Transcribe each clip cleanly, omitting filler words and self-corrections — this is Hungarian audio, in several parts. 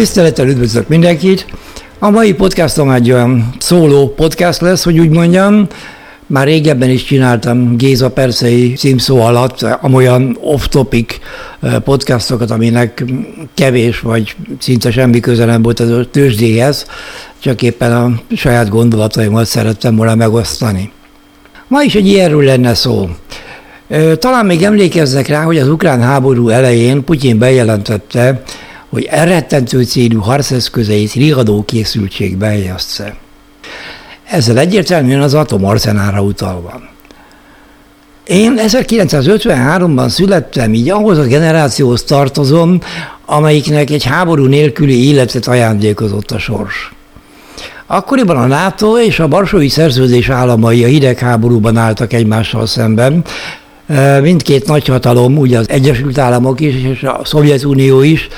Tisztelettel üdvözlök mindenkit! A mai podcastom egy olyan szóló podcast lesz, hogy úgy mondjam. Már régebben is csináltam Géza Persei címszó alatt amolyan off-topic podcastokat, aminek kevés vagy szinte semmi köze nem volt az tőzsdéhez, csak éppen a saját gondolataimat szerettem volna megosztani. Ma is egy ilyenről lenne szó. Talán még emlékeznek rá, hogy az ukrán háború elején Putyin bejelentette, hogy elrettentő célú harceszközeit riadókészültségbe helyezte. Ezzel egyértelműen az atomarzenálra utalva. Én 1953-ban születtem, így ahhoz a generációhoz tartozom, amelyiknek egy háború nélküli életet ajándékozott a sors. Akkoriban a NATO és a Barsói szerződés államai a hidegháborúban álltak egymással szemben. Mindkét nagyhatalom, ugye az Egyesült Államok is és a Szovjetunió is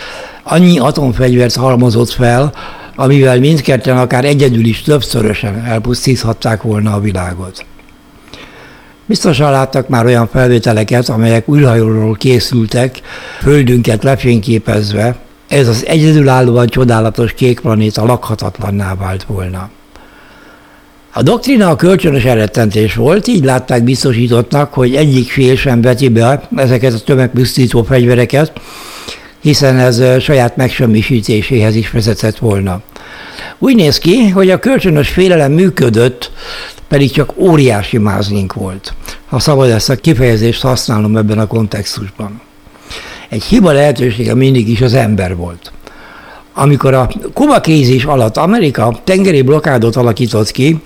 annyi atomfegyvert halmozott fel, amivel mindketten akár egyedül is többszörösen elpusztíthatták volna a világot. Biztosan láttak már olyan felvételeket, amelyek űrhajóról készültek, földünket lefényképezve, ez az egyedülállóan csodálatos kék planéta lakhatatlanná vált volna. A doktrina a kölcsönös elrettentés volt, így látták biztosítottnak, hogy egyik fél sem veti be ezeket a tömegpusztító fegyvereket, hiszen ez saját megsemmisítéséhez is vezetett volna. Úgy néz ki, hogy a kölcsönös félelem működött, pedig csak óriási mázlink volt, ha szabad ezt a kifejezést használnom ebben a kontextusban. Egy hiba lehetősége mindig is az ember volt. Amikor a kubakrízis alatt Amerika tengeri blokkádot alakított ki,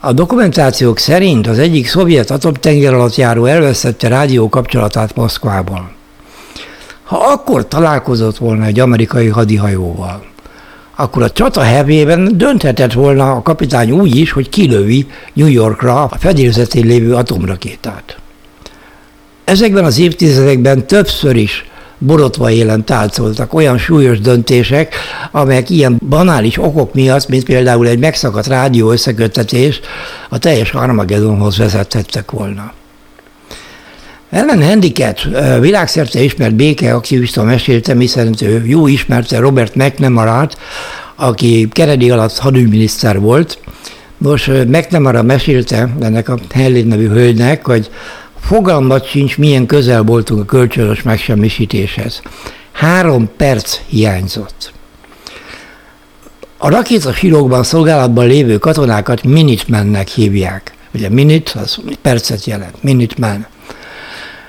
a dokumentációk szerint az egyik szovjet atomtengeralattjáró elvesztette rádió kapcsolatát Moszkvában. Ha akkor találkozott volna egy amerikai hadihajóval, akkor a csata hevében dönthetett volna a kapitány úgy is, hogy kilövi New Yorkra a fedélzetén lévő atomrakétát. Ezekben az évtizedekben többször is borotva élen táncoltak olyan súlyos döntések, amelyek ilyen banális okok miatt, mint például egy megszakadt rádió összeköttetés a teljes Armageddonhoz vezethettek volna. Ellen Endiket, világszerte ismert békeaktivista mesélte, miszerint ő jó ismerte Robert McNamarát, aki Kennedy alatt hadügyminiszter volt. Nos, McNamara mesélte ennek a Helen nevű hölgynek, hogy fogalmat sincs, milyen közel voltunk a kölcsönös megsemmisítéshez. 3 perc hiányzott. A rakétasírokban szolgálatban lévő katonákat Minutemennek hívják. Ugye minute, az percet jelent, Minuteman.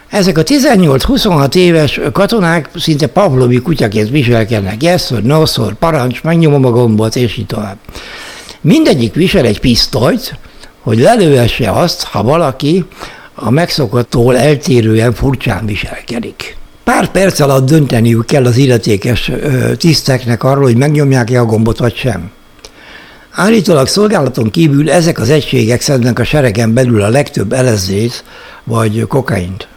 Ezek a 18-26 éves katonák szinte pavlovi kutyaként viselkednek. Yes or no or, parancs, megnyomom a gombot, és így tovább. Mindegyik visel egy pisztolyt, hogy lelőhesse azt, ha valaki a megszokottól eltérően furcsán viselkedik. Pár perc alatt dönteniük kell az illetékes tiszteknek arról, hogy megnyomják-e a gombot, vagy sem. Állítólag szolgálaton kívül ezek az egységek szednek a seregen belül a legtöbb LSD-t vagy kokaint.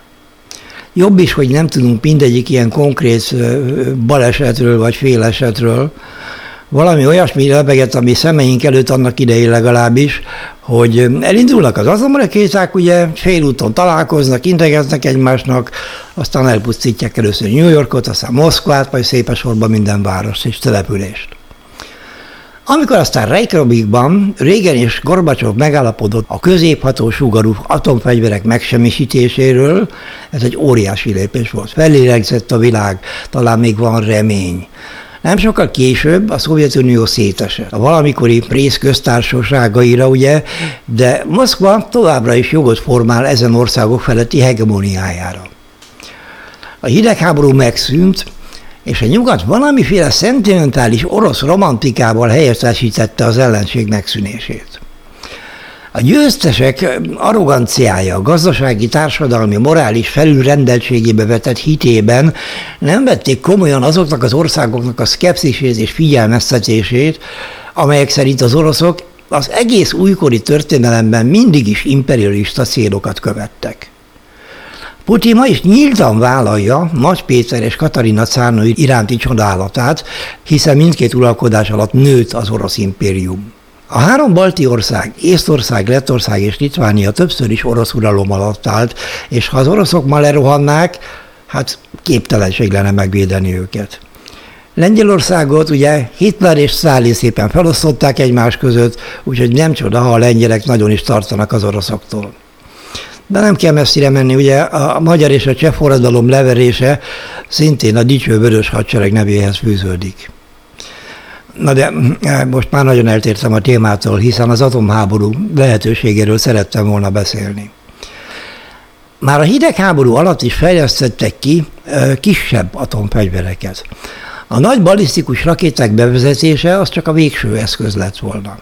Jobb is, hogy nem tudunk mindegyik ilyen konkrét balesetről vagy félesetről. Valami olyasmi lebegett, ami szemeink előtt annak idején legalábbis, hogy elindulnak az atomrakéták, ugye félúton találkoznak, integetnek egymásnak, aztán elpusztítják először New Yorkot, aztán Moszkvát, majd szépen sorban minden várost és települést. Amikor aztán Reykjavikban Reagan és Gorbachev megállapodott a középható sugarú atomfegyverek megsemmisítéséről, ez egy óriási lépés volt. Fellélegzett a világ, talán még van remény. Nem sokkal később a Szovjetunió szétesett. A valamikori Prész köztársaságaira, ugye, de Moszkva továbbra is jogot formál ezen országok feletti hegemóniájára. A hidegháború megszűnt, és a nyugat valamiféle szentimentális orosz romantikával helyettesítette az ellenség megszűnését. A győztesek arroganciája, a gazdasági, társadalmi, morális felülrendeltségébe vetett hitében nem vették komolyan azoknak az országoknak a szkepszisét és figyelmeztetését, amelyek szerint az oroszok az egész újkori történelemben mindig is imperialista célokat követtek. Putyin ma is nyíltan vállalja Nagy Péter és Katalin Cárnő iránti csodálatát, hiszen mindkét uralkodás alatt nőtt az orosz impérium. A 3 balti ország, Észtország, Lettország és Litvánia többször is orosz uralom alatt állt, és ha az oroszok ma lerohannák, hát képtelenség lenne megvédeni őket. Lengyelországot ugye Hitler és Szállin szépen felosztották egymás között, úgyhogy nem csoda, ha a lengyelek nagyon is tartanak az oroszoktól. De nem kell messzire menni, ugye a magyar és a cseh forradalom leverése szintén a dicső Vörös Hadsereg nevéhez fűződik. Na de most már nagyon eltértem a témától, hiszen az atomháború lehetőségéről szerettem volna beszélni. Már a hidegháború alatt is fejlesztettek ki kisebb atomfegyvereket. A nagy ballisztikus rakéták bevezetése az csak a végső eszköz lett volna.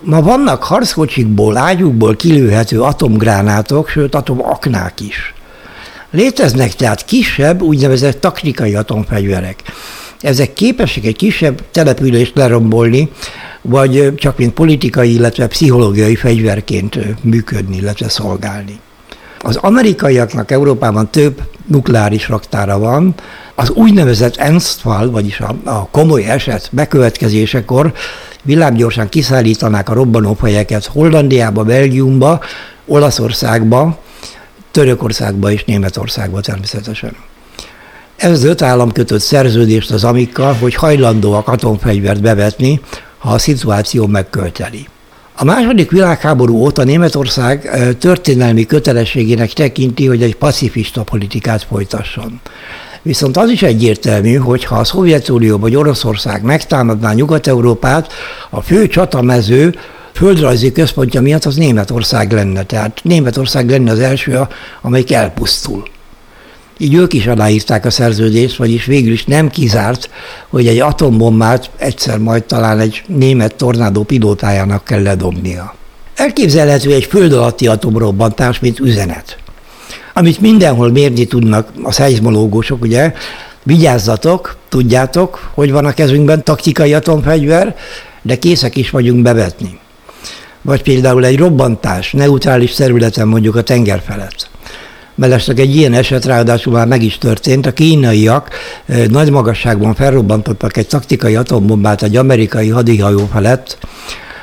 Ma vannak harckocsikból, ágyúkból kilőhető atomgránátok, sőt atomaknák is. Léteznek tehát kisebb, úgynevezett taktikai atomfegyverek. Ezek képesek egy kisebb települést lerombolni, vagy csak mint politikai, illetve pszichológiai fegyverként működni, illetve szolgálni. Az amerikaiaknak Európában több nukleáris raktára van. Az úgynevezett Enstfall, vagyis a komoly eset bekövetkezésekor világgyorsan kiszállítanák a robbanófejeket Hollandiába, Belgiumba, Olaszországba, Törökországba és Németországba természetesen. Ez 5 állam kötött szerződést az amikkel, hogy hajlandóak atomfegyvert bevetni, ha a szituáció megköveteli. A II. Világháború óta Németország történelmi kötelességének tekinti, hogy egy pacifista politikát folytasson. Viszont az is egyértelmű, hogy ha a Szovjetunió vagy Oroszország megtámadná Nyugat-Európát, a fő csatamező földrajzi központja miatt az Németország lenne. Tehát Németország lenne az első, amelyik elpusztul. Így ők is aláírták a szerződést, vagyis végül is nem kizárt, hogy egy atombombát egyszer majd talán egy német tornádó pilótájának kell ledobnia. Elképzelhető egy föld alatti atomrobbantás, mint üzenet, amit mindenhol mérni tudnak a szeizmológusok, ugye, vigyázzatok, tudjátok, hogy van a kezünkben taktikai atomfegyver, de készek is vagyunk bevetni. Vagy például egy robbantás neutrális területen, mondjuk a tenger felett. Mellesleg egy ilyen eset ráadásul már meg is történt, a kínaiak nagy magasságban felrobbantottak egy taktikai atombombát egy amerikai hadihajó felett,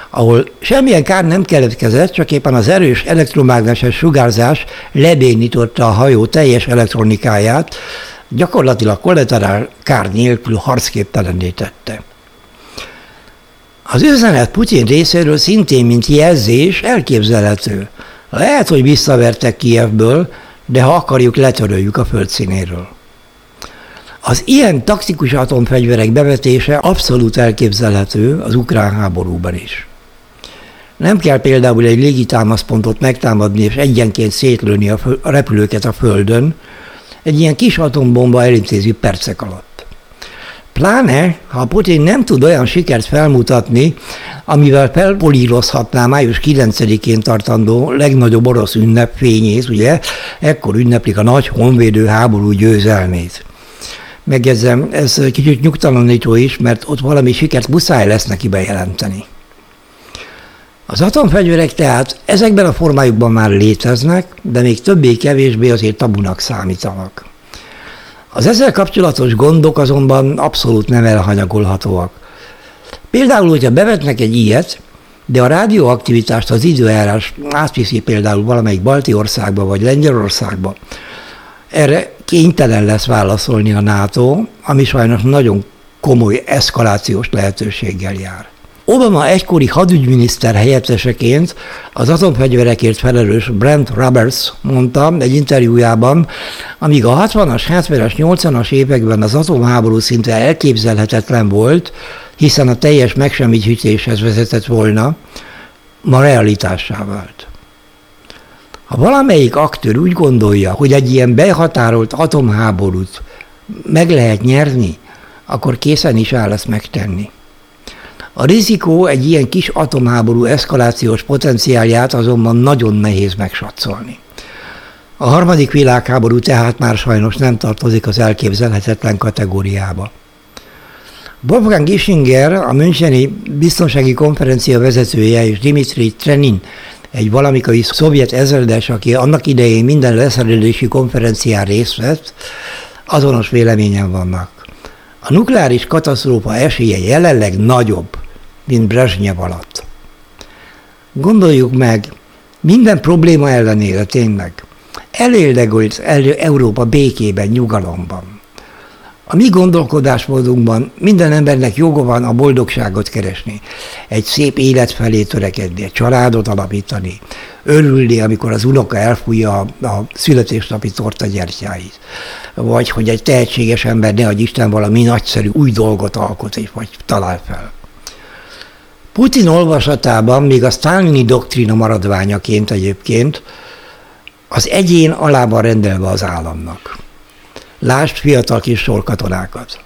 ahol semmilyen kár nem keletkezett, csak éppen az erős elektromágneses sugárzás lebénította a hajó teljes elektronikáját, gyakorlatilag kollaterál kár nélkül harcképtelenné tette. Az üzenet Putyin részéről szintén, mint jelzés, elképzelhető. Lehet, hogy visszavertek Kijevből, de ha akarjuk, letöröljük a földszínéről. Az ilyen taktikus atomfegyverek bevetése abszolút elképzelhető az ukrán háborúban is. Nem kell például egy légitámaszpontot megtámadni és egyenként szétlőni a repülőket a földön, egy ilyen kis atombomba elintézi percek alatt. Pláne, ha Putin nem tud olyan sikert felmutatni, amivel felpolírozhatná május 9-én tartandó legnagyobb orosz ünnep fényét, ugye, ekkor ünneplik a nagy honvédő háború győzelmét. Megjegyzem, ez kicsit nyugtalanító is, mert ott valami sikert muszáj lesz neki bejelenteni. Az atomfegyverek tehát ezekben a formájukban már léteznek, de még többé-kevésbé azért tabunak számítanak. Az ezzel kapcsolatos gondok azonban abszolút nem elhanyagolhatóak. Például, hogyha bevetnek egy ilyet, de a rádióaktivitást az időjárás átviszi például valamelyik balti országba vagy Lengyelországba, erre kénytelen lesz válaszolni a NATO, ami sajnos nagyon komoly eszkalációs lehetőséggel jár. Obama egykori hadügyminiszter helyetteseként az atomfegyverekért felelős Brent Roberts mondta egy interjújában, amíg a 60-as, 70-as, 80-as években az atomháború szinte elképzelhetetlen volt, hiszen a teljes megsemmisítéshez vezetett volna, ma realitássá vált. Ha valamelyik aktőr úgy gondolja, hogy egy ilyen behatárolt atomháborút meg lehet nyerni, akkor készen is áll ezt megtenni. A rizikó egy ilyen kis atomháború eszkalációs potenciálját azonban nagyon nehéz megsatszolni. A harmadik világháború tehát már sajnos nem tartozik az elképzelhetetlen kategóriába. Wolfgang Ischinger, a Müncheni Biztonsági Konferencia vezetője és Dimitri Trenin, egy valamikori szovjet ezredes, aki annak idején minden leszerelési konferencián részt vett, azonos véleményen vannak. A nukleáris katasztrófa esélye jelenleg nagyobb, mint Brezsnyev alatt. Gondoljuk meg, minden probléma ellenére tényleg. Elérdegolt Európa békében, nyugalomban. A mi gondolkodásmódunkban minden embernek joga van a boldogságot keresni, egy szép élet felé törekedni, egy családot alapítani, örülni, amikor az unoka elfújja a születésnapi tortagyertyáit, vagy hogy egy tehetséges ember, nehogy Isten, valami nagyszerű új dolgot alkot, vagy talál fel. Putyin olvasatában, még a sztálini doktrína maradványaként egyébként, az egyén alá van rendelve az államnak. Lásd fiatal kis sorkatonákat.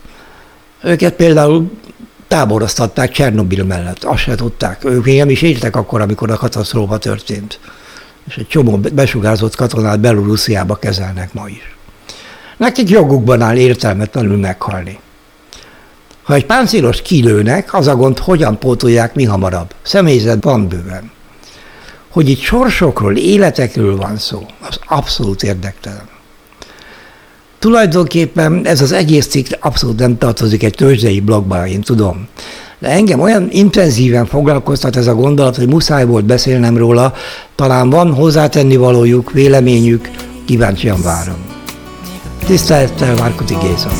Őket például táboroztatták Csernobil mellett, azt se tudták. Ők még nem is éltek akkor, amikor a katasztrófa történt. És egy csomó besugárzott katonát Belorussziába kezelnek ma is. Nekik jogukban áll értelmetlenül meghalni. Ha egy páncélost kilőnek, az a gond, hogyan pótolják mi hamarabb. Személyzet van bőven. Hogy itt sorsokról, életekről van szó, az abszolút érdektelen. Tulajdonképpen ez az egész cikk abszolút nem tartozik egy tőzsdei blogba, én tudom. De engem olyan intenzíven foglalkoztat ez a gondolat, hogy muszáj volt beszélnem róla, talán van hozzátenni valójuk, véleményük, kíváncsian várom. Tisztelettel, Várkuti Géza.